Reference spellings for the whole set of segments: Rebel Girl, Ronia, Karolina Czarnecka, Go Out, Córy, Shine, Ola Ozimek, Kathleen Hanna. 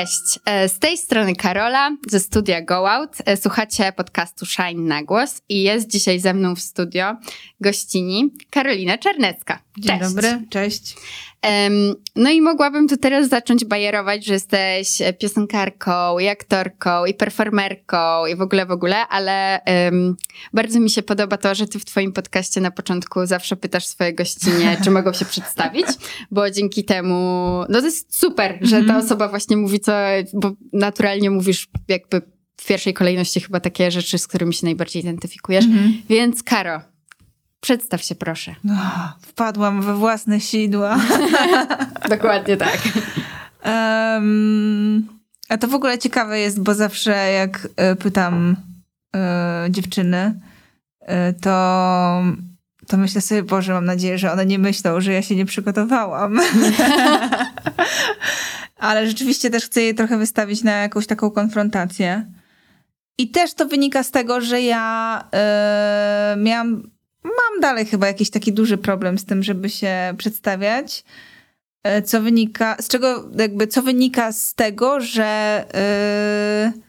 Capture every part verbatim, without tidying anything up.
Cześć, z tej strony Karola ze studia Go Out. Słuchacie podcastu Shine na głos i jest dzisiaj ze mną w studio gościni Karolina Czarnecka. Cześć. Dzień dobry, cześć. No i mogłabym tu teraz zacząć bajerować, że jesteś piosenkarką i aktorką i performerką i w ogóle, w ogóle, ale um, bardzo mi się podoba to, że ty w twoim podcaście na początku zawsze pytasz swoje gościnie, czy mogą się przedstawić, bo dzięki temu, no to jest super, że ta osoba właśnie mówi co, bo naturalnie mówisz jakby w pierwszej kolejności chyba takie rzeczy, z którymi się najbardziej identyfikujesz, mhm. Więc Karo, przedstaw się proszę. No, wpadłam we własne sidła. Dokładnie tak. Um, a to w ogóle ciekawe jest, bo zawsze jak pytam y, dziewczyny, y, to, to myślę sobie, Boże, mam nadzieję, że one nie myślą, że ja się nie przygotowałam. Ale rzeczywiście też chcę je trochę wystawić na jakąś taką konfrontację. I też to wynika z tego, że ja y, miałam Mam dalej chyba jakiś taki duży problem z tym, żeby się przedstawiać, co wynika, z czego jakby, co wynika z tego, że yy,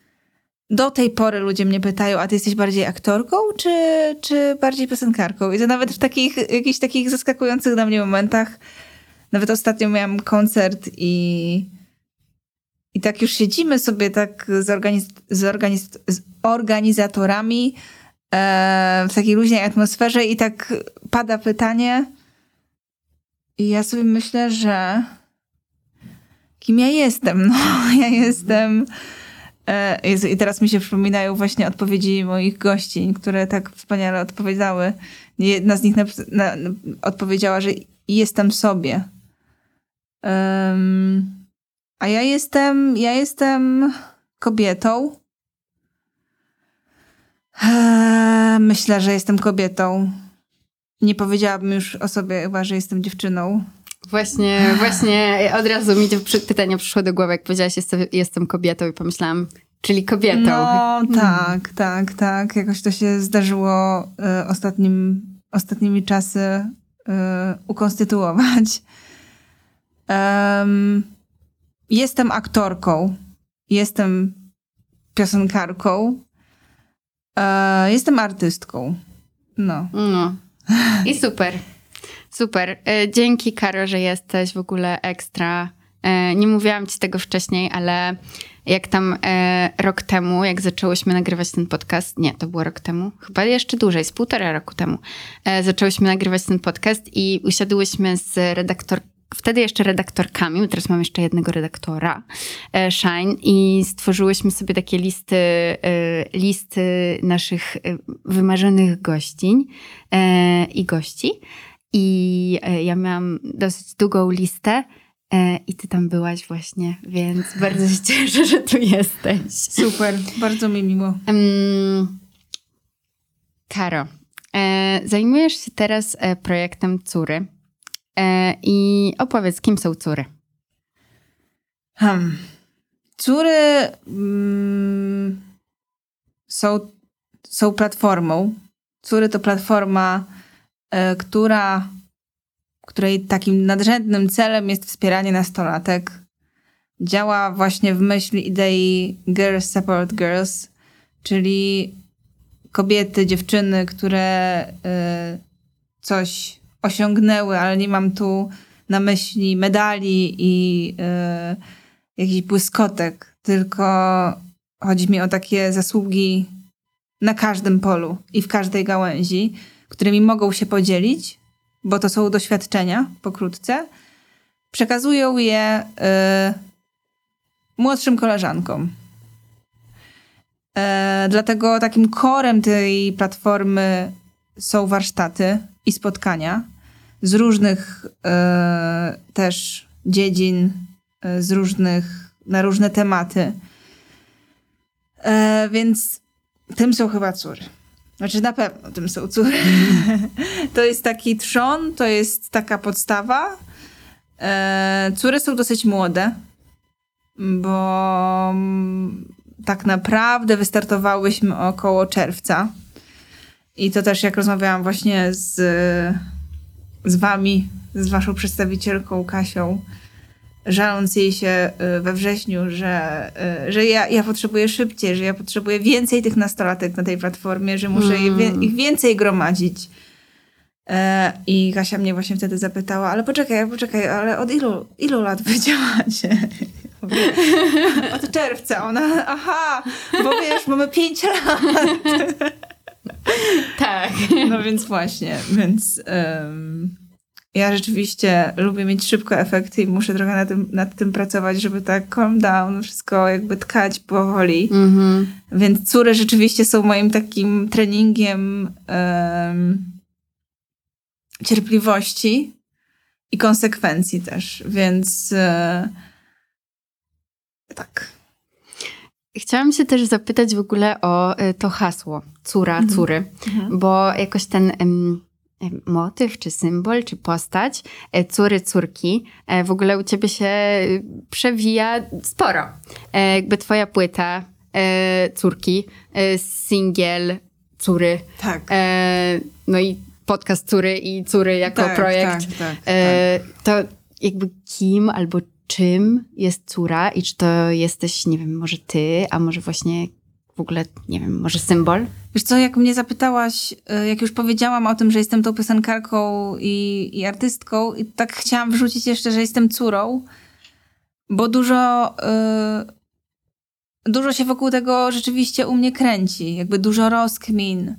do tej pory ludzie mnie pytają, a ty jesteś bardziej aktorką, czy, czy bardziej piosenkarką? I to nawet w takich, jakichś takich zaskakujących dla mnie momentach, nawet ostatnio miałam koncert i... I tak już siedzimy sobie tak z, organiz, z, organiz, z organizatorami, w takiej luźnej atmosferze i tak pada pytanie i ja sobie myślę, że kim ja jestem? No, ja jestem... Jezu, i teraz mi się przypominają właśnie odpowiedzi moich gościń, które tak wspaniale odpowiedziały. Jedna z nich na, na, odpowiedziała, że jestem sobie. Um, a ja jestem... Ja jestem kobietą. Myślę, że jestem kobietą. Nie powiedziałabym już o sobie chyba, że jestem dziewczyną. Właśnie, właśnie od razu mi to pytanie przyszło do głowy, jak powiedziałaś, jestem kobietą i pomyślałam, czyli kobietą. No tak, tak, tak. Jakoś to się zdarzyło y, ostatnim, ostatnimi czasy y, ukonstytuować. Um, jestem aktorką. Jestem piosenkarką. Jestem artystką. No. no. I super. Super. Dzięki, Karo, że jesteś w ogóle ekstra. Nie mówiłam ci tego wcześniej, ale jak tam rok temu, jak zaczęłyśmy nagrywać ten podcast, nie, to było rok temu, chyba jeszcze dłużej, z półtora roku temu, zaczęłyśmy nagrywać ten podcast i usiadłyśmy z redaktorką, wtedy jeszcze redaktorkami, bo teraz mam jeszcze jednego redaktora, Shine, i stworzyłyśmy sobie takie listy, listy naszych wymarzonych gościń i gości. I ja miałam dosyć długą listę i ty tam byłaś właśnie, więc bardzo się cieszę, że tu jesteś. Super, bardzo mi miło. Um, Karo, zajmujesz się teraz projektem Córy. I opowiedz, kim są Córy? Hmm. Córy mm, są, są platformą. Córy to platforma, y, która, której takim nadrzędnym celem jest wspieranie nastolatek. Działa właśnie w myśl idei Girls Support Girls, czyli kobiety, dziewczyny, które y, coś... osiągnęły, ale nie mam tu na myśli medali i yy, jakichś błyskotek, tylko chodzi mi o takie zasługi na każdym polu i w każdej gałęzi, którymi mogą się podzielić, bo to są doświadczenia pokrótce. Przekazują je yy, młodszym koleżankom. Yy, dlatego takim korem tej platformy są warsztaty i spotkania z różnych e, też dziedzin, z różnych, na różne tematy. E, więc tym są chyba Córy. Znaczy na pewno tym są Córy. To jest taki trzon, to jest taka podstawa. E, Córy są dosyć młode, bo tak naprawdę wystartowałyśmy około czerwca. I to też jak rozmawiałam właśnie z, z wami, z waszą przedstawicielką Kasią, żaląc jej się we wrześniu, że, że ja, ja potrzebuję szybciej, że ja potrzebuję więcej tych nastolatek na tej platformie, że muszę mm. je, ich więcej gromadzić. I Kasia mnie właśnie wtedy zapytała, ale poczekaj, poczekaj, ale od ilu, ilu lat wy działacie? Od czerwca. Ona, aha, bo wiesz, mamy pięć lat. Tak. No więc właśnie, więc um, ja rzeczywiście lubię mieć szybko efekty i muszę trochę nad tym, nad tym pracować, żeby tak calm down, wszystko jakby tkać powoli. Mm-hmm. Więc córy rzeczywiście są moim takim treningiem um, cierpliwości i konsekwencji też, więc yy, tak. Chciałam się też zapytać w ogóle o to hasło córa, mhm. córy, mhm. bo jakoś ten um, motyw, czy symbol, czy postać córy, córki w ogóle u ciebie się przewija sporo. Jakby twoja płyta córki, singiel córy. Tak. No i podcast Córy i Córy jako tak, projekt. Tak, tak, e, tak. To jakby kim albo czym jest córa i czy to jesteś, nie wiem, może ty, a może właśnie w ogóle, nie wiem, może symbol? Wiesz co, jak mnie zapytałaś, jak już powiedziałam o tym, że jestem tą piosenkarką i, i artystką i tak chciałam wrzucić jeszcze, że jestem córą, bo dużo... Yy, dużo się wokół tego rzeczywiście u mnie kręci. Jakby dużo rozkmin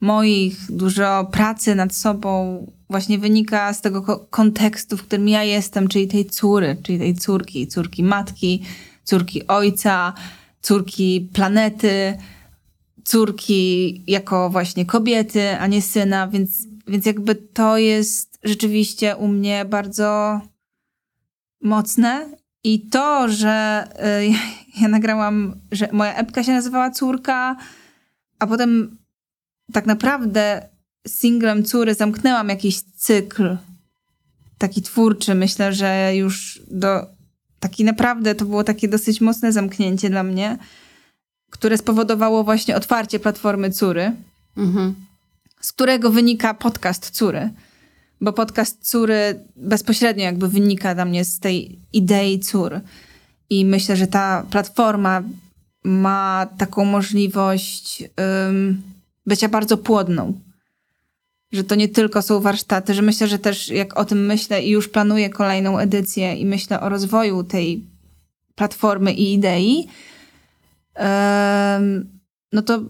moich, dużo pracy nad sobą właśnie wynika z tego ko- kontekstu, w którym ja jestem, czyli tej córy, czyli tej córki, córki matki, córki ojca, córki planety, córki jako właśnie kobiety, a nie syna, więc, więc jakby to jest rzeczywiście u mnie bardzo mocne i to, że y, ja nagrałam, że moja epka się nazywała Córka, a potem tak naprawdę singlem Córy zamknęłam jakiś cykl taki twórczy. Myślę, że już do... Taki naprawdę to było takie dosyć mocne zamknięcie dla mnie, które spowodowało właśnie otwarcie platformy Córy, mhm. z którego wynika podcast Córy. Bo podcast Córy bezpośrednio jakby wynika dla mnie z tej idei Cór. I myślę, że ta platforma ma taką możliwość... Ym, bycia bardzo płodną. Że to nie tylko są warsztaty, że myślę, że też jak o tym myślę i już planuję kolejną edycję i myślę o rozwoju tej platformy i idei, no to,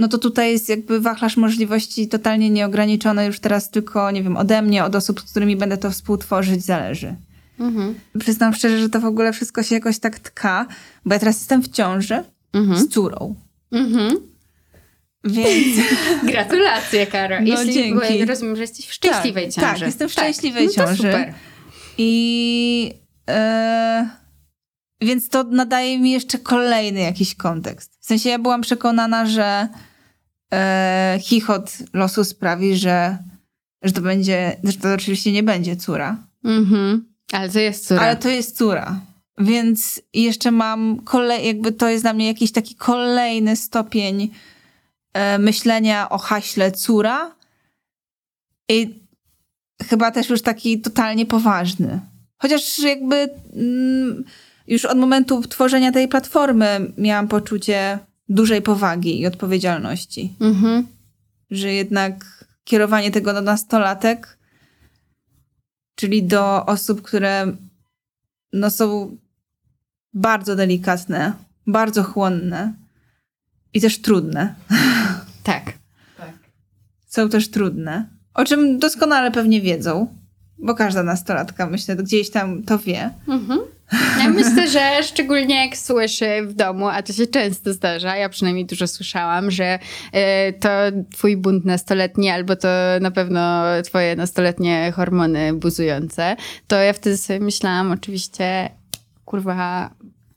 no to tutaj jest jakby wachlarz możliwości totalnie nieograniczony, już teraz tylko, nie wiem, ode mnie, od osób, z którymi będę to współtworzyć, zależy. Mhm. Przyznam szczerze, że to w ogóle wszystko się jakoś tak tka, bo ja teraz jestem w ciąży mhm. z córą. Mhm. Więc... Gratulacje, Karo. No, jeśli dzięki. Rozumiem, że jesteś w szczęśliwej tak, ciąży. Tak, jestem w szczęśliwej tak. ciąży. No to super. I e, więc to nadaje mi jeszcze kolejny jakiś kontekst. W sensie ja byłam przekonana, że e, chichot losu sprawi, że, że to będzie, że to oczywiście nie będzie córa. Mhm. Ale to jest córa. Ale to jest córa. Więc jeszcze mam kolej, jakby to jest dla mnie jakiś taki kolejny stopień myślenia o haśle córa i chyba też już taki totalnie poważny. Chociaż jakby mm, już od momentu tworzenia tej platformy miałam poczucie dużej powagi i odpowiedzialności. Mhm. Że jednak kierowanie tego do nastolatek, czyli do osób, które no, są bardzo delikatne, bardzo chłonne i też trudne. Tak. tak. Są też trudne. O czym doskonale pewnie wiedzą, bo każda nastolatka, myślę, gdzieś tam to wie. Mhm. Ja myślę, że szczególnie jak słyszy w domu, a to się często zdarza, ja przynajmniej dużo słyszałam, że y, to twój bunt nastoletni, albo to na pewno twoje nastoletnie hormony buzujące, to ja wtedy sobie myślałam oczywiście, kurwa...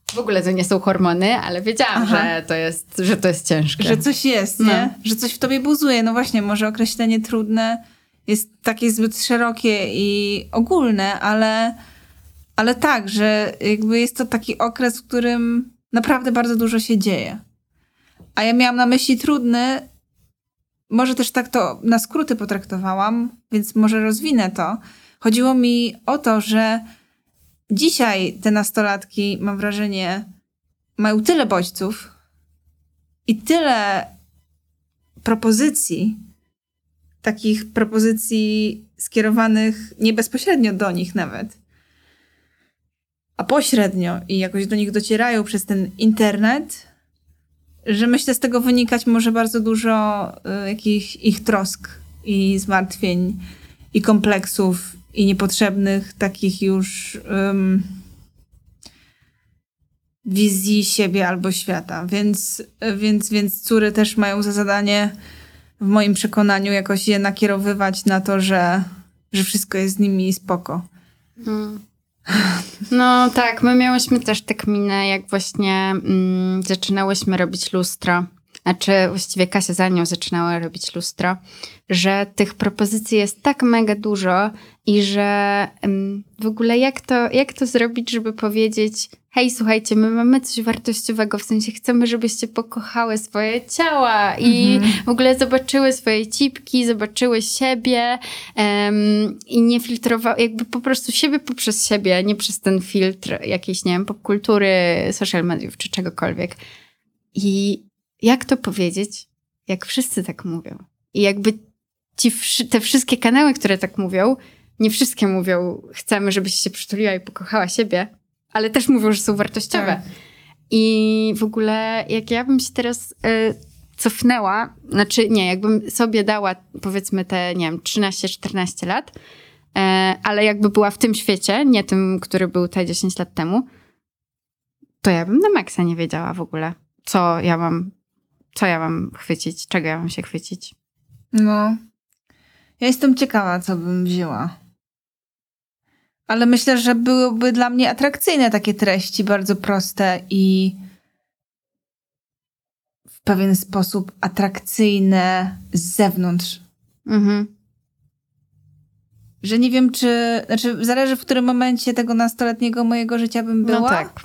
W ogóle to nie są hormony, ale wiedziałam, że to, jest, że to jest ciężkie. Że coś jest, nie? No. Że coś w tobie buzuje. No właśnie, może określenie trudne jest takie zbyt szerokie i ogólne, ale, ale tak, że jakby jest to taki okres, w którym naprawdę bardzo dużo się dzieje. A ja miałam na myśli trudny, może też tak to na skróty potraktowałam, więc może rozwinę to. Chodziło mi o to, że Dzisiaj te nastolatki, mam wrażenie, mają tyle bodźców i tyle propozycji, takich propozycji skierowanych nie bezpośrednio do nich nawet, a pośrednio i jakoś do nich docierają przez ten internet, że myślę, z tego wynikać może bardzo dużo y, jakichś ich trosk i zmartwień i kompleksów i niepotrzebnych takich już ym, wizji siebie albo świata. Więc, więc, więc córy też mają za zadanie, w moim przekonaniu, jakoś je nakierowywać na to, że, że wszystko jest z nimi spoko. Hmm. No tak, my miałyśmy też tak minę, jak właśnie mm, zaczynałyśmy robić lustro. Znaczy właściwie Kasia za nią zaczynała robić lustro, że tych propozycji jest tak mega dużo i że mm, w ogóle jak to, jak to zrobić, żeby powiedzieć: hej, słuchajcie, my mamy coś wartościowego, w sensie chcemy, żebyście pokochały swoje ciała i mhm. w ogóle zobaczyły swoje cipki, zobaczyły siebie um, i nie filtrowały, jakby po prostu siebie poprzez siebie, nie przez ten filtr jakiejś, nie wiem, popkultury, social mediów czy czegokolwiek. I jak to powiedzieć, jak wszyscy tak mówią? I jakby ci, te wszystkie kanały, które tak mówią, nie wszystkie mówią: chcemy, żebyś się przytuliła i pokochała siebie, ale też mówią, że są wartościowe. Tak. I w ogóle jak ja bym się teraz y, cofnęła, znaczy nie, jakbym sobie dała powiedzmy te, nie wiem, trzynaście czternaście lat, y, ale jakby była w tym świecie, nie tym, który był te dziesięć lat temu, to ja bym na maksa nie wiedziała w ogóle, co ja mam, co ja mam chwycić, czego ja mam się chwycić. No, ja jestem ciekawa, co bym wzięła. Ale myślę, że byłyby dla mnie atrakcyjne takie treści, bardzo proste i w pewien sposób atrakcyjne z zewnątrz. Mhm. Że nie wiem, czy... Znaczy, zależy, w którym momencie tego nastoletniego mojego życia bym była. No tak.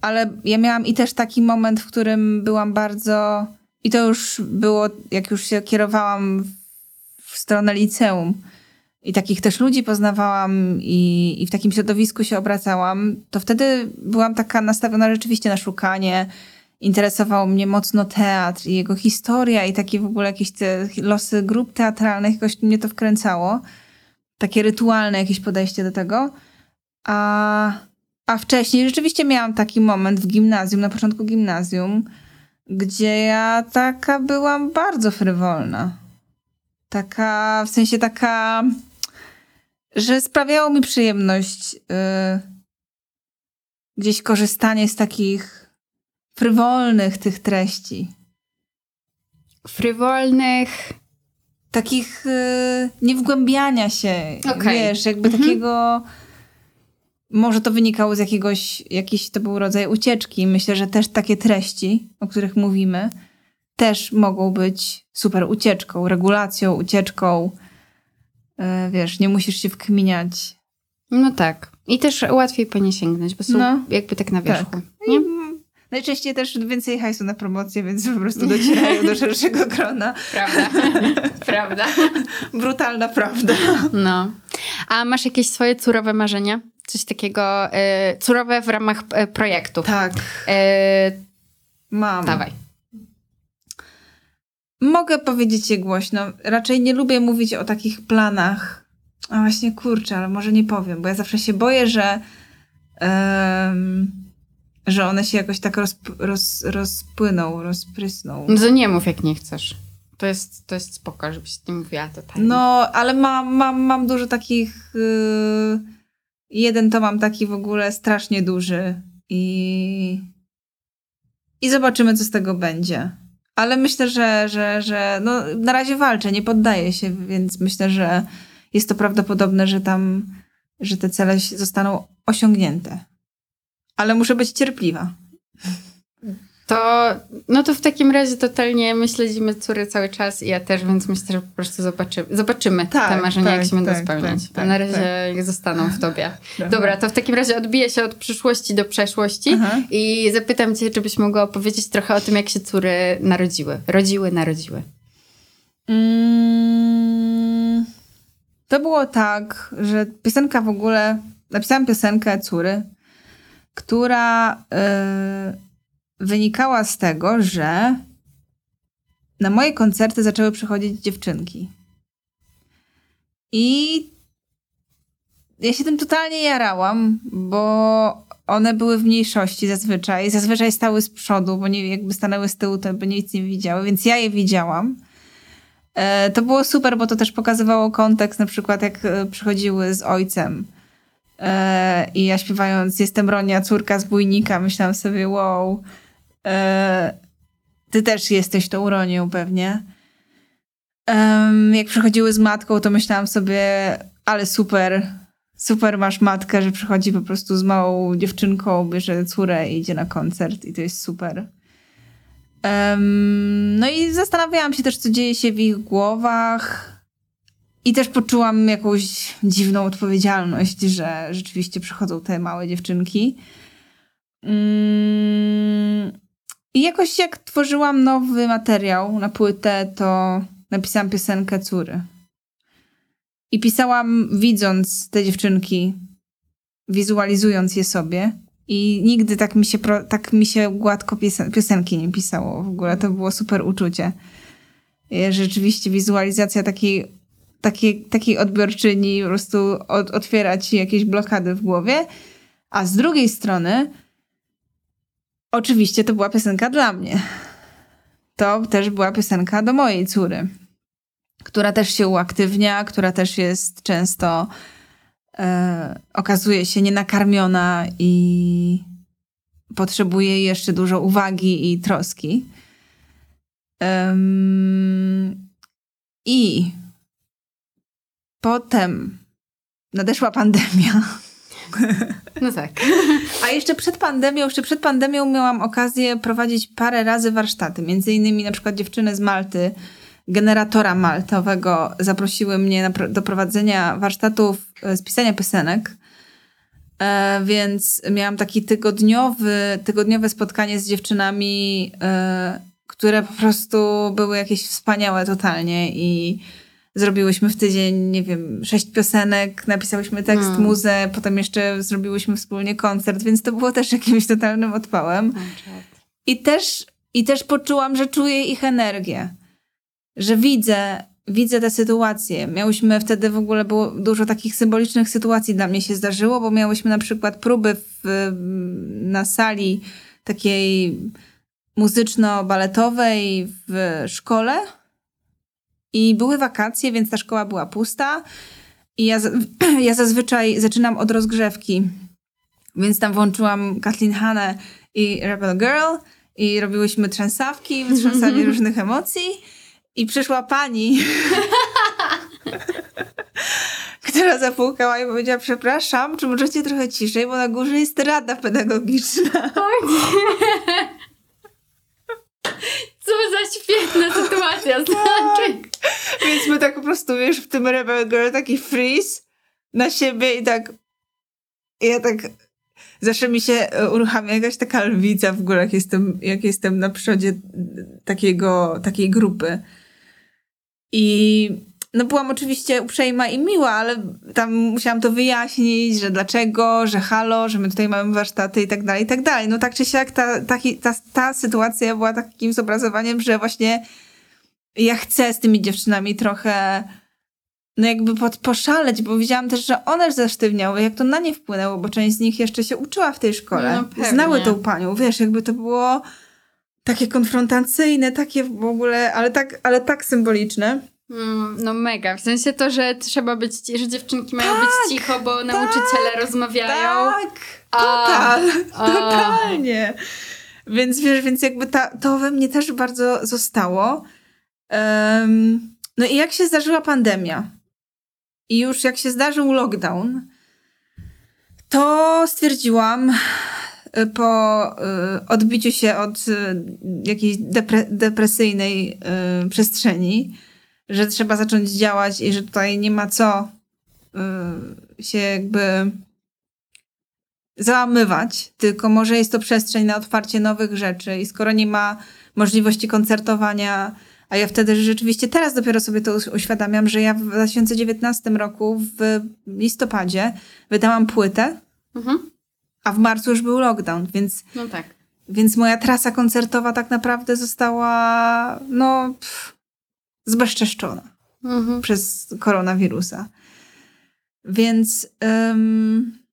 Ale ja miałam i też taki moment, w którym byłam bardzo... I to już było, jak już się kierowałam w stronę liceum, i takich też ludzi poznawałam i, i w takim środowisku się obracałam, to wtedy byłam taka nastawiona rzeczywiście na szukanie. Interesował mnie mocno teatr i jego historia i takie w ogóle jakieś te losy grup teatralnych. Jakoś mnie to wkręcało. Takie rytualne jakieś podejście do tego. A, a wcześniej rzeczywiście miałam taki moment w gimnazjum, na początku gimnazjum, gdzie ja taka byłam bardzo frywolna. Taka, w sensie taka... że sprawiało mi przyjemność yy, gdzieś korzystanie z takich frywolnych tych treści. Frywolnych? Takich yy, niewgłębiania się, okay. Wiesz, jakby mhm. takiego... Może to wynikało z jakiegoś, jakiś to był rodzaj ucieczki. Myślę, że też takie treści, o których mówimy, też mogą być super ucieczką, regulacją, ucieczką. Wiesz, nie musisz się wkminiać. No tak. I też łatwiej po nie sięgnąć, bo są no, jakby tak na wierzchu. Tak. Nie? Najczęściej też więcej hajsu na promocję, więc po prostu docierają do szerszego grona. Prawda. Prawda. Brutalna prawda. No. A masz jakieś swoje córowe marzenia? Coś takiego y, córowe w ramach y, projektu. Tak. Y, Mam. Dawaj. Mogę powiedzieć je głośno. Raczej nie lubię mówić o takich planach. A właśnie kurczę, ale może nie powiem, bo ja zawsze się boję, że, um, że one się jakoś tak rozp- roz- rozpłyną, rozprysną. No to nie mów, jak nie chcesz. To jest, to jest spoko, żebyś nie mówiła totalnie. No, ale mam, mam, mam dużo takich... Yy, jeden to mam taki w ogóle strasznie duży i, i zobaczymy, co z tego będzie. Ale myślę, że, że, że no, na razie walczę, nie poddaję się, więc myślę, że jest to prawdopodobne, że tam, że te cele zostaną osiągnięte. Ale muszę być cierpliwa. To, no to w takim razie totalnie my śledzimy córy cały czas i ja też, więc myślę, że po prostu zobaczymy, zobaczymy tak, te marzenia, tak, jak się będą tak, spełniać. Tak, tak, a na razie tak. zostaną w tobie. Dobra, to w takim razie odbiję się od przyszłości do przeszłości Aha. i zapytam cię, czy byś mogła opowiedzieć trochę o tym, jak się córy narodziły. Rodziły, narodziły. Mm, to było tak, że piosenka w ogóle napisałam piosenkę Córy, która yy, wynikała z tego, że na moje koncerty zaczęły przychodzić dziewczynki. I ja się tym totalnie jarałam, bo one były w mniejszości zazwyczaj. Zazwyczaj stały z przodu, bo nie, jakby stanęły z tyłu, to by nic nie widziały, więc ja je widziałam. E, to było super, bo to też pokazywało kontekst, na przykład jak przychodziły z ojcem. E, I ja śpiewając "Jestem Ronia, córka z bójnika", myślałam sobie wow, e, ty też jesteś tą Ronią pewnie. Um, jak przychodziły z matką, to myślałam sobie, ale super, super masz matkę, że przychodzi po prostu z małą dziewczynką, bierze córę i idzie na koncert i to jest super. Um, no i zastanawiałam się też, co dzieje się w ich głowach i też poczułam jakąś dziwną odpowiedzialność, że rzeczywiście przychodzą te małe dziewczynki. Um, I jakoś jak tworzyłam nowy materiał na płytę, to napisałam piosenkę Córy. I pisałam widząc te dziewczynki, wizualizując je sobie. I nigdy tak mi się, tak mi się gładko piosen- piosenki nie pisało w ogóle. To było super uczucie. Rzeczywiście wizualizacja takiej, takiej, takiej odbiorczyni po prostu od, otwiera ci jakieś blokady w głowie. A z drugiej strony oczywiście to była piosenka dla mnie. To też była piosenka do mojej córy, która też się uaktywnia, która też jest często, e, okazuje się nienakarmiona i potrzebuje jeszcze dużo uwagi i troski. Um, I potem nadeszła pandemia. No tak. A jeszcze przed pandemią, jeszcze przed pandemią miałam okazję prowadzić parę razy warsztaty. Między innymi na przykład dziewczyny z Malty, generatora maltowego, zaprosiły mnie na, do prowadzenia warsztatów z pisania piosenek. E, więc miałam taki tygodniowy, tygodniowe spotkanie z dziewczynami, e, które po prostu były jakieś wspaniałe totalnie i zrobiłyśmy w tydzień, nie wiem, sześć piosenek, napisałyśmy tekst, no. muzę, potem jeszcze zrobiłyśmy wspólnie koncert, więc to było też jakimś totalnym odpałem. I też, i też poczułam, że czuję ich energię, że widzę, widzę tę sytuację. Miałyśmy wtedy w ogóle, było dużo takich symbolicznych sytuacji dla mnie się zdarzyło, bo miałyśmy na przykład próby w, na sali takiej muzyczno-baletowej w szkole. I były wakacje, więc ta szkoła była pusta i ja, ja zazwyczaj zaczynam od rozgrzewki, więc tam włączyłam Kathleen Hannę i Rebel Girl i robiłyśmy trzęsawki, wytrząsanie różnych emocji i przyszła pani, która zapukała i powiedziała: przepraszam, czy możecie trochę ciszej, bo na górze jest rada pedagogiczna. O nie. Co za świetna sytuacja, znaczy. Więc my tak po prostu, wiesz, w tym Rebel Girl taki freeze na siebie i tak i ja tak zawsze mi się uruchamia jakaś taka lwica w ogóle, jak jestem, jak jestem na przodzie takiego, takiej grupy. I no byłam oczywiście uprzejma i miła, ale tam musiałam to wyjaśnić, że dlaczego, że halo, że my tutaj mamy warsztaty i tak dalej, i tak dalej. No tak czy siak ta, ta, ta, ta sytuacja była takim zobrazowaniem, że właśnie ja chcę z tymi dziewczynami trochę no jakby pod, poszaleć, bo widziałam też, że one zasztywniały, jak to na nie wpłynęło, bo część z nich jeszcze się uczyła w tej szkole. No, znały tą panią, wiesz, jakby to było takie konfrontacyjne, takie w ogóle, ale tak, ale tak symboliczne. Mm, no mega, w sensie to, że trzeba być, że dziewczynki mają tak, być cicho, bo tak, nauczyciele rozmawiają. Tak, total, a, totalnie. A. Więc wiesz, więc jakby ta, to we mnie też bardzo zostało. Um, no i jak się zdarzyła pandemia i już jak się zdarzył lockdown, to stwierdziłam po y, odbiciu się od y, jakiejś depre, depresyjnej y, przestrzeni, że trzeba zacząć działać i że tutaj nie ma co y, się jakby załamywać, tylko może jest to przestrzeń na otwarcie nowych rzeczy i skoro nie ma możliwości koncertowania, A ja wtedy rzeczywiście, teraz dopiero sobie to uświadamiam, że ja w dwa tysiące dziewiętnastym roku w listopadzie wydałam płytę, mhm. a w marcu już był lockdown, więc... No tak. Więc moja trasa koncertowa tak naprawdę została, no, pff, zbezczeszczona mhm. przez koronawirusa. Więc... Ym...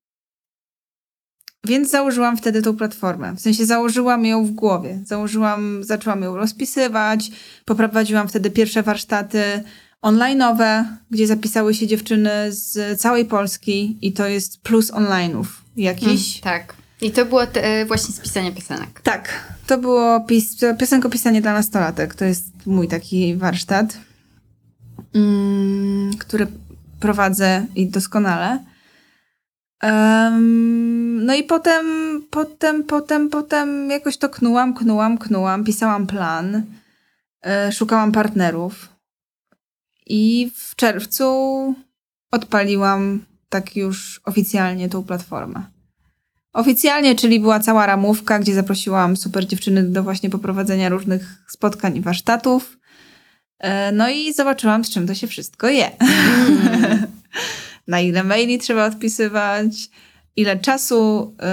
Więc założyłam wtedy tą platformę. W sensie założyłam ją w głowie. Założyłam, zaczęłam ją rozpisywać. Poprowadziłam wtedy pierwsze warsztaty online'owe, gdzie zapisały się dziewczyny z całej Polski i to jest plus online'ów jakiś. Mm, tak. I to było te, właśnie spisanie piosenek. Tak. To było pis, piosenkopisanie dla nastolatek. To jest mój taki warsztat, mm, który prowadzę i doskonale. Um, no i potem, potem, potem, potem jakoś to knułam, knułam, knułam, pisałam plan, y, szukałam partnerów i w czerwcu odpaliłam tak już oficjalnie tą platformę. Oficjalnie, czyli była cała ramówka, gdzie zaprosiłam super dziewczyny do właśnie poprowadzenia różnych spotkań i warsztatów. Y, no i zobaczyłam, z czym to się wszystko je. Mm. Na ile maili trzeba odpisywać, ile czasu, yy,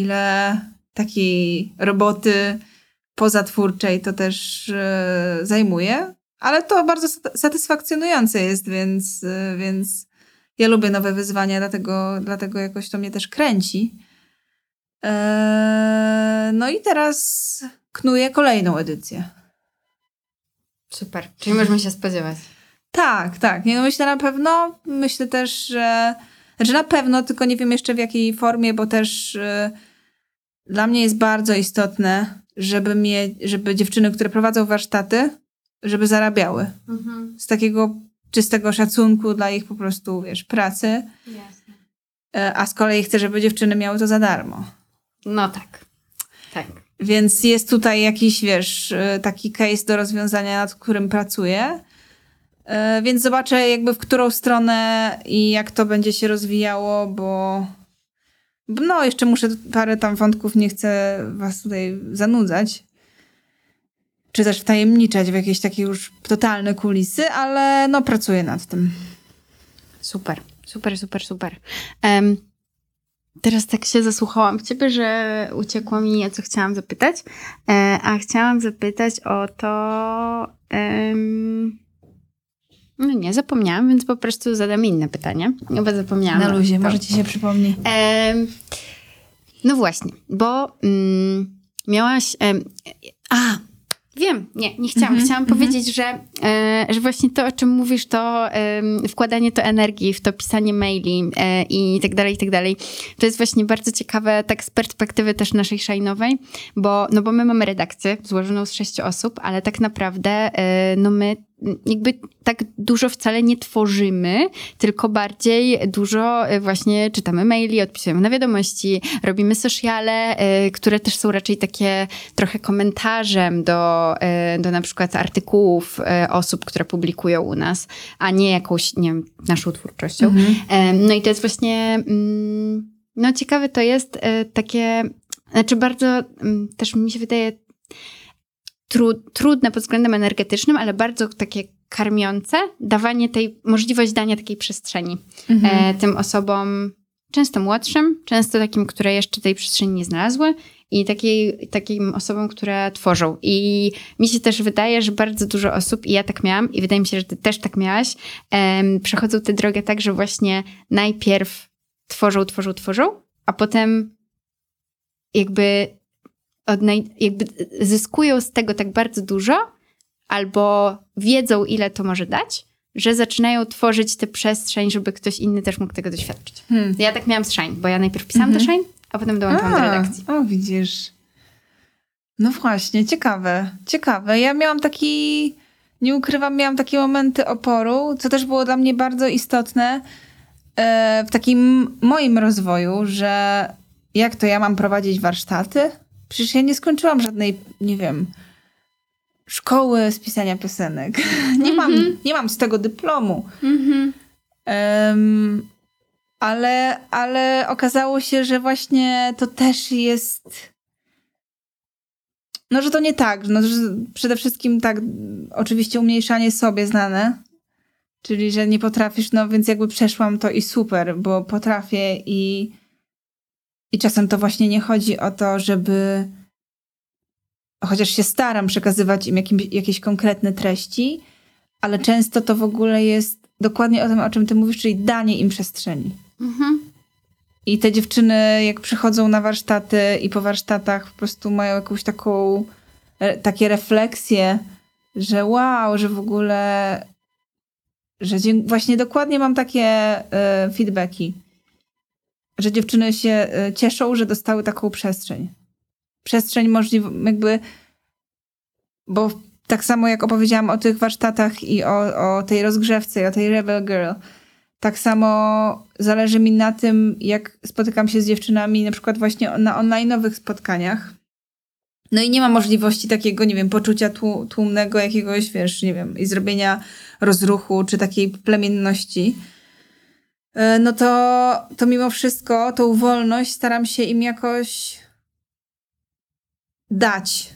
ile takiej roboty pozatwórczej to też yy, zajmuje, ale to bardzo satysfakcjonujące jest, więc, yy, więc ja lubię nowe wyzwania, dlatego, dlatego jakoś to mnie też kręci. Yy, no i teraz knuję kolejną edycję. Super, czyli możemy się spodziewać. Tak, tak. No myślę na pewno, myślę też, że... Znaczy na pewno, tylko nie wiem jeszcze w jakiej formie, bo też yy, dla mnie jest bardzo istotne, żeby, mnie, żeby dziewczyny, które prowadzą warsztaty, żeby zarabiały. Mhm. Z takiego czystego szacunku dla ich po prostu, wiesz, pracy. Jasne. Yy, a z kolei chcę, żeby dziewczyny miały to za darmo. No tak, tak. Więc jest tutaj jakiś, wiesz, yy, taki case do rozwiązania, nad którym pracuję. Więc zobaczę jakby w którą stronę i jak to będzie się rozwijało, bo no jeszcze muszę parę tam wątków, nie chcę was tutaj zanudzać, czy też wtajemniczać w jakieś takie już totalne kulisy, ale no pracuję nad tym. Super, super, super, super. Um, teraz tak się zasłuchałam w ciebie, że uciekło mi, co chciałam zapytać, e, a chciałam zapytać o to... Um, No nie, zapomniałam, więc po prostu zadam inne pytanie. Chyba zapomniałam. Na luzie, może ci się przypomni. E, no właśnie, bo mm, miałaś... E, a, wiem, nie, nie chciałam. Mm-hmm, chciałam mm-hmm. powiedzieć, że, e, że właśnie to, o czym mówisz, to e, wkładanie to energii w to pisanie maili e, i tak dalej, i tak dalej. To jest właśnie bardzo ciekawe, tak z perspektywy też naszej shine'owej, bo, no bo my mamy redakcję złożoną z sześciu osób, ale tak naprawdę e, no my jakby tak dużo wcale nie tworzymy, tylko bardziej dużo właśnie czytamy maili, odpisujemy na wiadomości, robimy sociale, które też są raczej takie trochę komentarzem do, do na przykład artykułów osób, które publikują u nas, a nie jakąś, nie wiem, naszą twórczością. Mhm. No i to jest właśnie, no ciekawe to jest takie, znaczy bardzo też mi się wydaje, trudne pod względem energetycznym, ale bardzo takie karmiące, dawanie tej, możliwość dania takiej przestrzeni mhm. e, tym osobom, często młodszym, często takim, które jeszcze tej przestrzeni nie znalazły i takiej, takim osobom, które tworzą. I mi się też wydaje, że bardzo dużo osób, i ja tak miałam, i wydaje mi się, że ty też tak miałaś, e, przechodzą tę drogę tak, że właśnie najpierw tworzą, tworzą, tworzą, a potem jakby... Odnaj- jakby zyskują z tego tak bardzo dużo, albo wiedzą, ile to może dać, że zaczynają tworzyć tę przestrzeń, żeby ktoś inny też mógł tego doświadczyć. Hmm. Ja tak miałam z Shine, bo ja najpierw pisałam mhm. do Shine, a potem dołączyłam a, do redakcji. O, widzisz. No właśnie, ciekawe. Ciekawe. Ja miałam taki, nie ukrywam, miałam takie momenty oporu, co też było dla mnie bardzo istotne e, w takim moim rozwoju, że jak to ja mam prowadzić warsztaty? Przecież ja nie skończyłam żadnej, nie wiem, szkoły z pisania piosenek. Nie, mm-hmm. mam, nie mam z tego dyplomu. Mm-hmm. Um, ale, ale okazało się, że właśnie to też jest No, że to nie tak. No, że przede wszystkim tak oczywiście umniejszanie sobie znane, czyli że nie potrafisz, no więc jakby przeszłam to i super, bo potrafię i, i czasem to właśnie nie chodzi o to, żeby chociaż się staram przekazywać im jakim, jakieś konkretne treści, ale często to w ogóle jest dokładnie o tym, o czym ty mówisz, czyli danie im przestrzeni. Mhm. I te dziewczyny, jak przychodzą na warsztaty i po warsztatach po prostu mają jakąś taką, takie refleksje, że wow, że w ogóle, że dziękuję. Właśnie dokładnie mam takie y, feedbacki, że dziewczyny się y, cieszą, że dostały taką przestrzeń. Przestrzeń możliwa, jakby, bo tak samo jak opowiedziałam o tych warsztatach i o, o tej rozgrzewce i o tej Rebel Girl, tak samo zależy mi na tym, jak spotykam się z dziewczynami na przykład właśnie na online'owych spotkaniach. No i nie ma możliwości takiego, nie wiem, poczucia tłumnego jakiegoś, wiesz, nie wiem, i zrobienia rozruchu czy takiej plemienności. No to, to mimo wszystko tą wolność staram się im jakoś dać.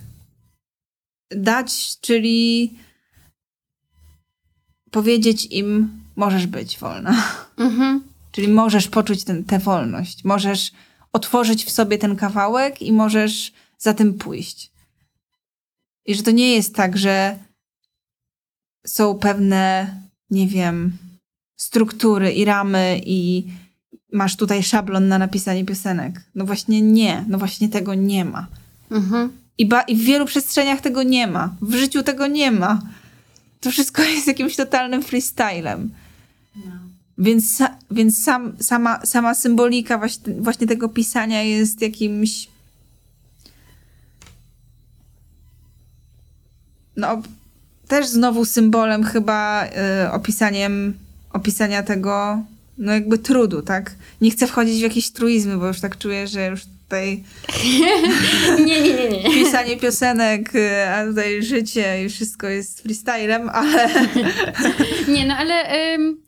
Dać, czyli powiedzieć im, możesz być wolna. Mhm. Czyli możesz poczuć ten, tę wolność. Możesz otworzyć w sobie ten kawałek i możesz za tym pójść. I że to nie jest tak, że są pewne, nie wiem, struktury i ramy i masz tutaj szablon na napisanie piosenek. No właśnie nie. No właśnie tego nie ma. Mhm. I, ba- I w wielu przestrzeniach tego nie ma. W życiu tego nie ma. To wszystko jest jakimś totalnym freestylem. No. Więc, więc sam, sama, sama symbolika właśnie, właśnie tego pisania jest jakimś... No, też znowu symbolem chyba yy, opisaniem, opisania tego, no jakby trudu, tak? Nie chcę wchodzić w jakieś truizmy, bo już tak czuję, że już tutaj... nie, nie, nie, nie. Pisanie piosenek, a tutaj życie i wszystko jest freestylem, ale... nie, no ale... Ym...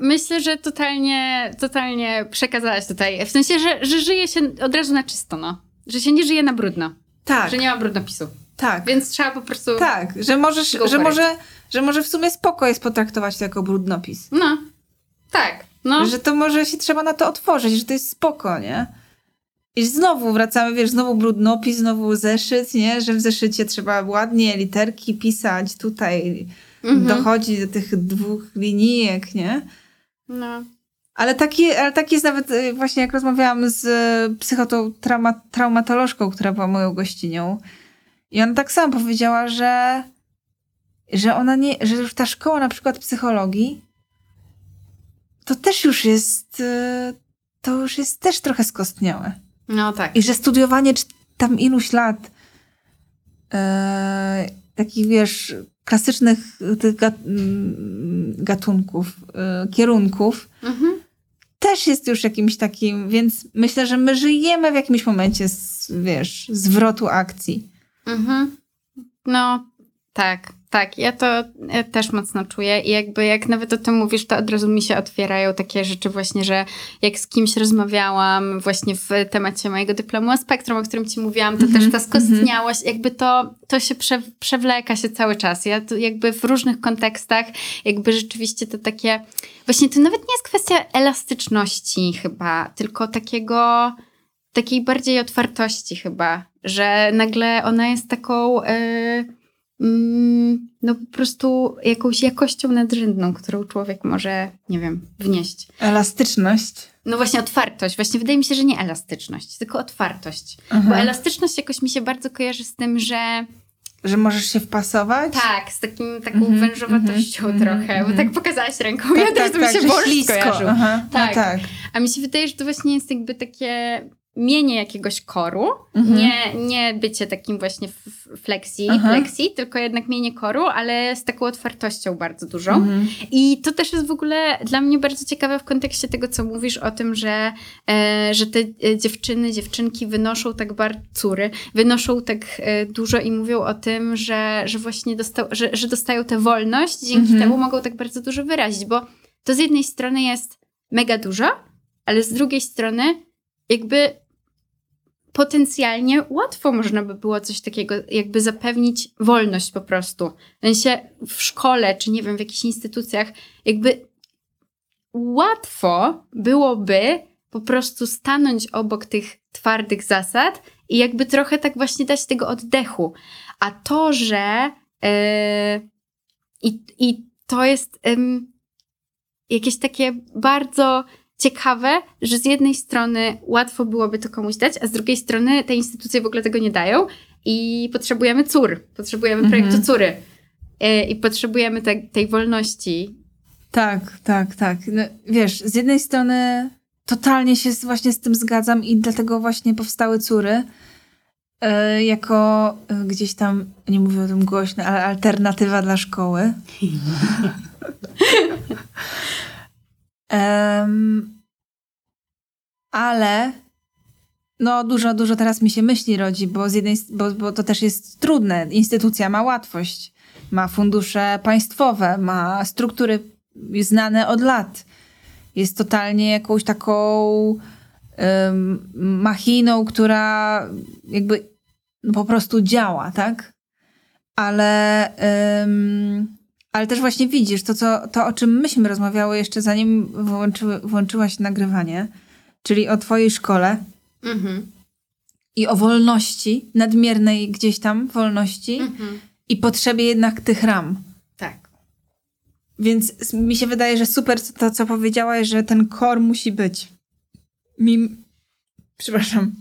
Myślę, że totalnie, totalnie przekazałaś tutaj. W sensie, że, że żyje się od razu na czysto, no. Że się nie żyje na brudno. Tak. Że nie ma brudnopisu. Tak. Więc trzeba po prostu... Tak, że możesz, że może, że może w sumie spoko jest potraktować to jako brudnopis. No. Tak. No. Że to może się trzeba na to otworzyć, że to jest spoko, nie? I znowu wracamy, wiesz, znowu brudnopis, znowu zeszyt, nie? Że w zeszycie trzeba ładnie literki pisać tutaj... Mhm. Dochodzi do tych dwóch linijek, nie? No. Ale taki, ale taki jest nawet, właśnie jak rozmawiałam z psychotą trauma, traumatolożką, która była moją gościnią, i ona tak samo powiedziała, że, że ona nie, że już ta szkoła na przykład psychologii to też już jest, to już jest też trochę skostniałe. No tak. I że studiowanie tam iluś lat yy, takich, wiesz, klasycznych tych gatunków, kierunków, mhm. też jest już jakimś takim, więc myślę, że my żyjemy w jakimś momencie, z, wiesz, zwrotu akcji. Mhm. No, tak, tak. Ja to też mocno czuję i jakby jak nawet o tym mówisz, to od razu mi się otwierają takie rzeczy właśnie, że jak z kimś rozmawiałam właśnie w temacie mojego dyplomu o spektrum, o którym ci mówiłam, to mm-hmm, też ta skostniałość, mm-hmm. jakby to, to się prze, przewleka się cały czas. Ja to jakby w różnych kontekstach jakby rzeczywiście to takie, właśnie to nawet nie jest kwestia elastyczności chyba, tylko takiego, takiej bardziej otwartości chyba, że nagle ona jest taką... Yy, no po prostu jakąś jakością nadrzędną, którą człowiek może, nie wiem, wnieść. Elastyczność? No właśnie otwartość. Właśnie wydaje mi się, że nie elastyczność, tylko otwartość. Mhm. Bo elastyczność jakoś mi się bardzo kojarzy z tym, że... Że możesz się wpasować? Tak, z takim, taką mm-hmm, wężowatością mm-hmm, trochę, mm-hmm. bo tak pokazałaś ręką. Tak, ja tak, też to tak, mi się bożysko kojarzył. Aha, tak. No tak. A mi się wydaje, że to właśnie jest jakby takie... mienie jakiegoś koru, mhm. nie, nie bycie takim właśnie flexi, flexi, tylko jednak mienie koru, ale z taką otwartością bardzo dużą. Mhm. I to też jest w ogóle dla mnie bardzo ciekawe w kontekście tego, co mówisz o tym, że, e, że te dziewczyny, dziewczynki wynoszą tak bardzo, córy, wynoszą tak e, dużo i mówią o tym, że, że właśnie dosta- że, że dostają tę wolność, dzięki mhm. temu mogą tak bardzo dużo wyrazić, bo to z jednej strony jest mega dużo, ale z drugiej strony jakby potencjalnie łatwo można by było coś takiego, jakby zapewnić wolność po prostu. W sensie w szkole, czy nie wiem, w jakichś instytucjach, jakby łatwo byłoby po prostu stanąć obok tych twardych zasad i jakby trochę tak właśnie dać tego oddechu. A to, że yy, i, i to jest yy, jakieś takie bardzo ciekawe, że z jednej strony łatwo byłoby to komuś dać, a z drugiej strony te instytucje w ogóle tego nie dają i potrzebujemy cór, potrzebujemy mhm. projektu córy yy, i potrzebujemy te, tej wolności. Tak, tak, tak. No, wiesz, z jednej strony totalnie się właśnie z tym zgadzam i dlatego właśnie powstały córy yy, jako yy, gdzieś tam, nie mówię o tym głośno, ale alternatywa dla szkoły. Um, ale no dużo, dużo teraz mi się myśli rodzi, bo, z jednej, bo, bo to też jest trudne. Instytucja ma łatwość, ma fundusze państwowe, ma struktury znane od lat. Jest totalnie jakąś taką um, machiną, która jakby po prostu działa, tak? Ale... Um, Ale też właśnie widzisz, to, co, to o czym myśmy rozmawiały jeszcze zanim włączyły, włączyłaś nagrywanie, czyli o twojej szkole mm-hmm. i o wolności, nadmiernej gdzieś tam wolności mm-hmm. i potrzebie jednak tych ram. Tak. Więc mi się wydaje, że super to, co powiedziałaś, że ten core musi być. Mim... Przepraszam.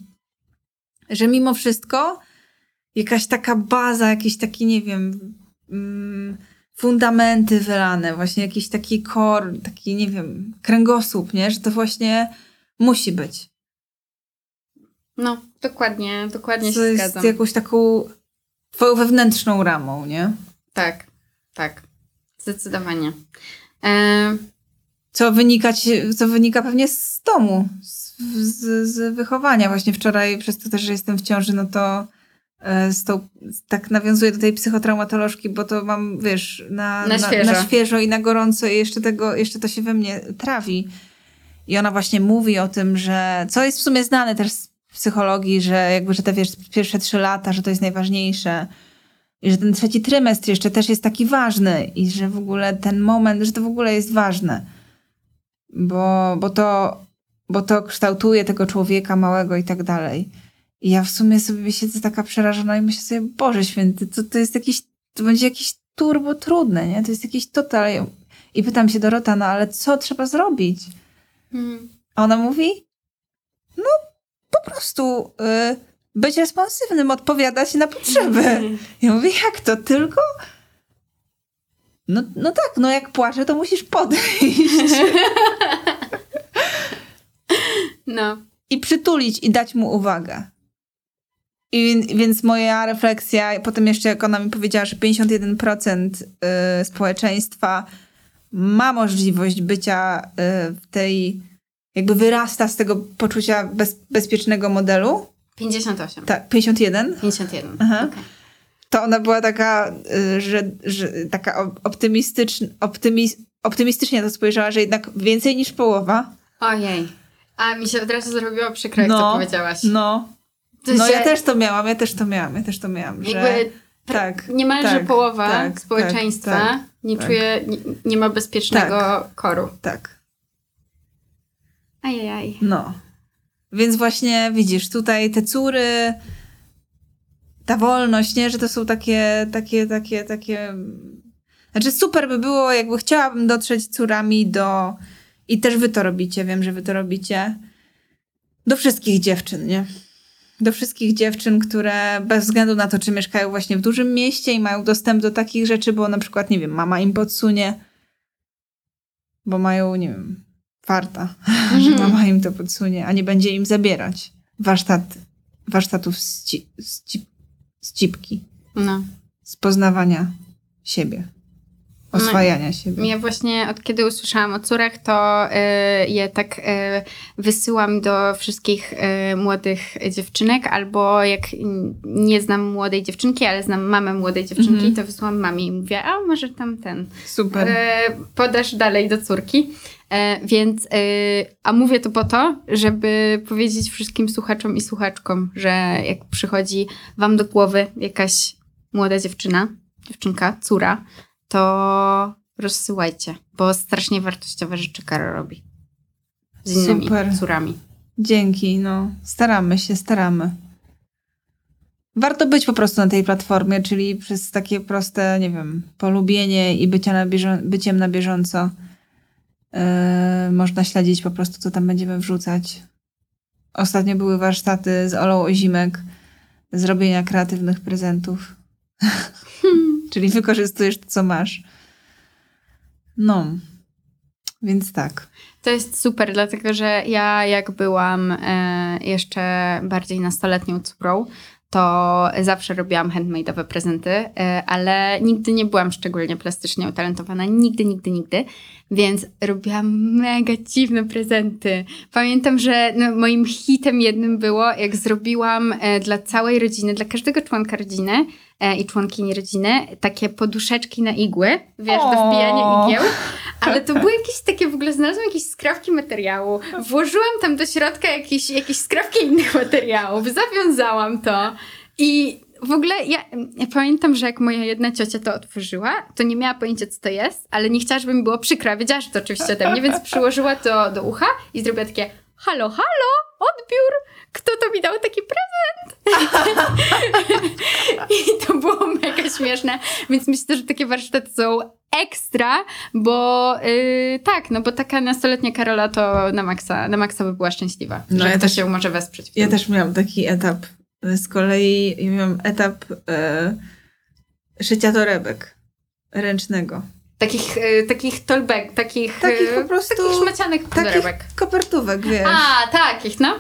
Że mimo wszystko jakaś taka baza, jakiś taki, nie wiem... Mm, fundamenty wylane, właśnie jakiś taki core, taki, nie wiem, kręgosłup, nie? Że to właśnie musi być. No, dokładnie, dokładnie się zgadzam. To jest jakąś taką twoją wewnętrzną ramą, nie? Tak, tak. Zdecydowanie. E... Co wynika ci, co wynika pewnie z domu, z, z, z wychowania. Właśnie wczoraj, przez to też, że jestem w ciąży, no to Z tą, tak nawiązuję do tej psychotraumatolożki, bo to mam, wiesz, na, na, świeżo. na świeżo i na gorąco i jeszcze, tego, jeszcze to się we mnie trawi. I ona właśnie mówi o tym, że co jest w sumie znane też z psychologii, że jakby, że te wiesz, pierwsze trzy lata, że to jest najważniejsze i że ten trzeci trymestr jeszcze też jest taki ważny i że w ogóle ten moment, że to w ogóle jest ważne, bo, bo, to, bo to kształtuje tego człowieka małego i tak dalej. I ja w sumie sobie siedzę taka przerażona i myślę sobie, Boże Święty, to, to jest jakiś, to będzie jakieś turbo trudne, nie? To jest jakiś total... I pytam się Dorota, no ale co trzeba zrobić? Hmm. A ona mówi, no po prostu y, być responsywnym, odpowiadać na potrzeby. Hmm. Ja mówię, jak to? Tylko? No, no tak, no jak płaczę, to musisz podejść. No. I przytulić i dać mu uwagę. I więc moja refleksja, potem jeszcze jak ona mi powiedziała, że pięćdziesiąt jeden procent społeczeństwa ma możliwość bycia w tej, jakby wyrasta z tego poczucia bez, bezpiecznego modelu. pięćdziesiąt osiem Tak, pięćdziesiąt jeden pięćdziesiąt jeden Aha. Okay. To ona była taka, że, że taka optymistyczna, optymis, optymistycznie to spojrzała, że jednak więcej niż połowa. Ojej. A mi się od razu zrobiło przykro, jak no, to powiedziałaś. No, to no się... ja też to miałam, ja też to miałam, ja też to miałam. Że... Jakby pra- tak, niemalże tak, połowa tak, społeczeństwa tak, nie tak, czuje, nie, nie ma bezpiecznego tak, koru. Tak. Ajajaj. No. Więc właśnie widzisz, tutaj te córy, ta wolność, nie? Że to są takie, takie, takie, takie... Znaczy super by było, jakby chciałabym dotrzeć córami do... I też wy to robicie, wiem, że wy to robicie. Do wszystkich dziewczyn, nie? Do wszystkich dziewczyn, które bez względu na to, czy mieszkają właśnie w dużym mieście i mają dostęp do takich rzeczy, bo na przykład, nie wiem, mama im podsunie, bo mają, nie wiem, farta, mm. że mama im to podsunie, a nie będzie im zabierać warsztat, warsztatów z, ci, z, ci, z cipki. No. Z poznawania siebie. oswajania siebie. Ja właśnie od kiedy usłyszałam o córach, to y, je tak y, wysyłam do wszystkich y, młodych dziewczynek, albo jak nie znam młodej dziewczynki, ale znam mamę młodej dziewczynki, mm-hmm. to wysyłam mamie i mówię, a może tam ten. Super. Y, podasz dalej do córki. E, więc, e, a mówię to po to, żeby powiedzieć wszystkim słuchaczom i słuchaczkom, że jak przychodzi wam do głowy jakaś młoda dziewczyna, dziewczynka, córa, to rozsyłajcie, bo strasznie wartościowe rzeczy Karo robi z innymi Super. Córami. Dzięki, no staramy się, staramy. Warto być po prostu na tej platformie, czyli przez takie proste, nie wiem, polubienie i bycia na bieżą- byciem na bieżąco. Yy, można śledzić po prostu, co tam będziemy wrzucać. Ostatnio były warsztaty z Olą Ozimek z robienia kreatywnych prezentów. Hmm. Czyli wykorzystujesz to, co masz. No, więc tak. To jest super, dlatego że ja jak byłam y, jeszcze bardziej nastoletnią córą, to zawsze robiłam handmade'owe prezenty, ale nigdy nie byłam szczególnie plastycznie utalentowana, nigdy, nigdy, nigdy, więc robiłam mega dziwne prezenty. Pamiętam, że no, moim hitem jednym było, jak zrobiłam dla całej rodziny, dla każdego członka rodziny i członkini rodziny, takie poduszeczki na igły, wiesz, do wbijania igieł, ale to były jakieś takie, w ogóle znalazłam jakieś skrawki materiału, włożyłam tam do środka jakieś, jakieś skrawki innych materiałów, zawiązałam to i w ogóle ja, ja pamiętam, że jak moja jedna ciocia to otworzyła, to nie miała pojęcia, co to jest, ale nie chciała, żeby mi było przykra, wiedziała, że to oczywiście ode mnie, więc przyłożyła to do ucha i zrobiła takie halo, halo, odbiór, kto to mi dał taki prezent? I to było mega śmieszne, więc myślę, że takie warsztaty są ekstra, bo yy, tak, no bo taka nastoletnia Karola to na maksa, na maksa by była szczęśliwa, no że ja ktoś też, ją może wesprzeć. Ja też miałam taki etap, z kolei ja miałam etap yy, szycia torebek ręcznego. Takich, y, takich tolbek, takich... Takich po prostu... Takich szmacianych torebek. Kopertówek, wiesz. A, takich, no.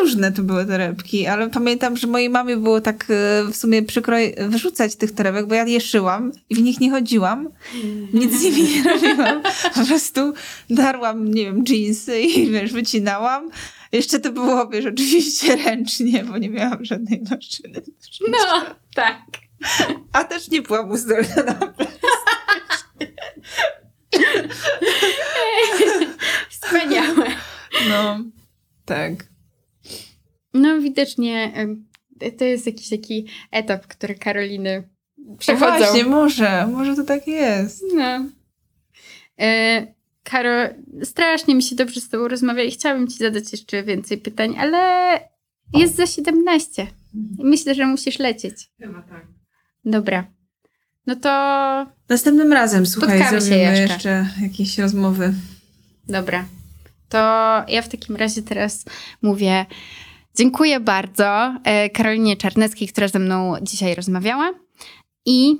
Różne to były torebki, ale pamiętam, że mojej mamie było tak y, w sumie przykro wyrzucać tych torebek, bo ja je szyłam i w nich nie chodziłam. Nic z nimi nie robiłam. Po prostu darłam, nie wiem, dżinsy i wiesz, wycinałam. Jeszcze to było, wiesz, oczywiście ręcznie, bo nie miałam żadnej maszyny. No, tak. A też nie byłam uzdolniona na wspaniałe. No, tak. No, widocznie to jest jakiś taki etap, który Karoliny przechodzą. Właśnie, może. Może to tak jest. No. E, Karo, strasznie mi się dobrze z tobą rozmawia i chciałabym ci zadać jeszcze więcej pytań, ale jest za siedemnaście. Myślę, że musisz lecieć. Chyba tak. Dobra. No to... Następnym razem, słuchaj, zrobimy się jeszcze. jeszcze jakieś rozmowy. Dobra. To ja w takim razie teraz mówię dziękuję bardzo Karolinie Czarneckiej, która ze mną dzisiaj rozmawiała i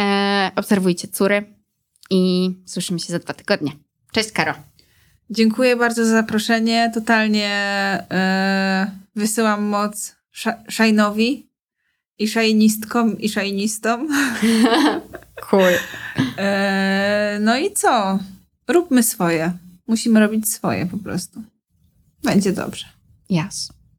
e, obserwujcie córy i słyszymy się za dwa tygodnie. Cześć Karo. Dziękuję bardzo za zaproszenie. Totalnie e, wysyłam moc Shine'owi. I szajnistkom, i szajnistom. Cool. E, no i co? Róbmy swoje. Musimy robić swoje po prostu. Będzie dobrze. Yes.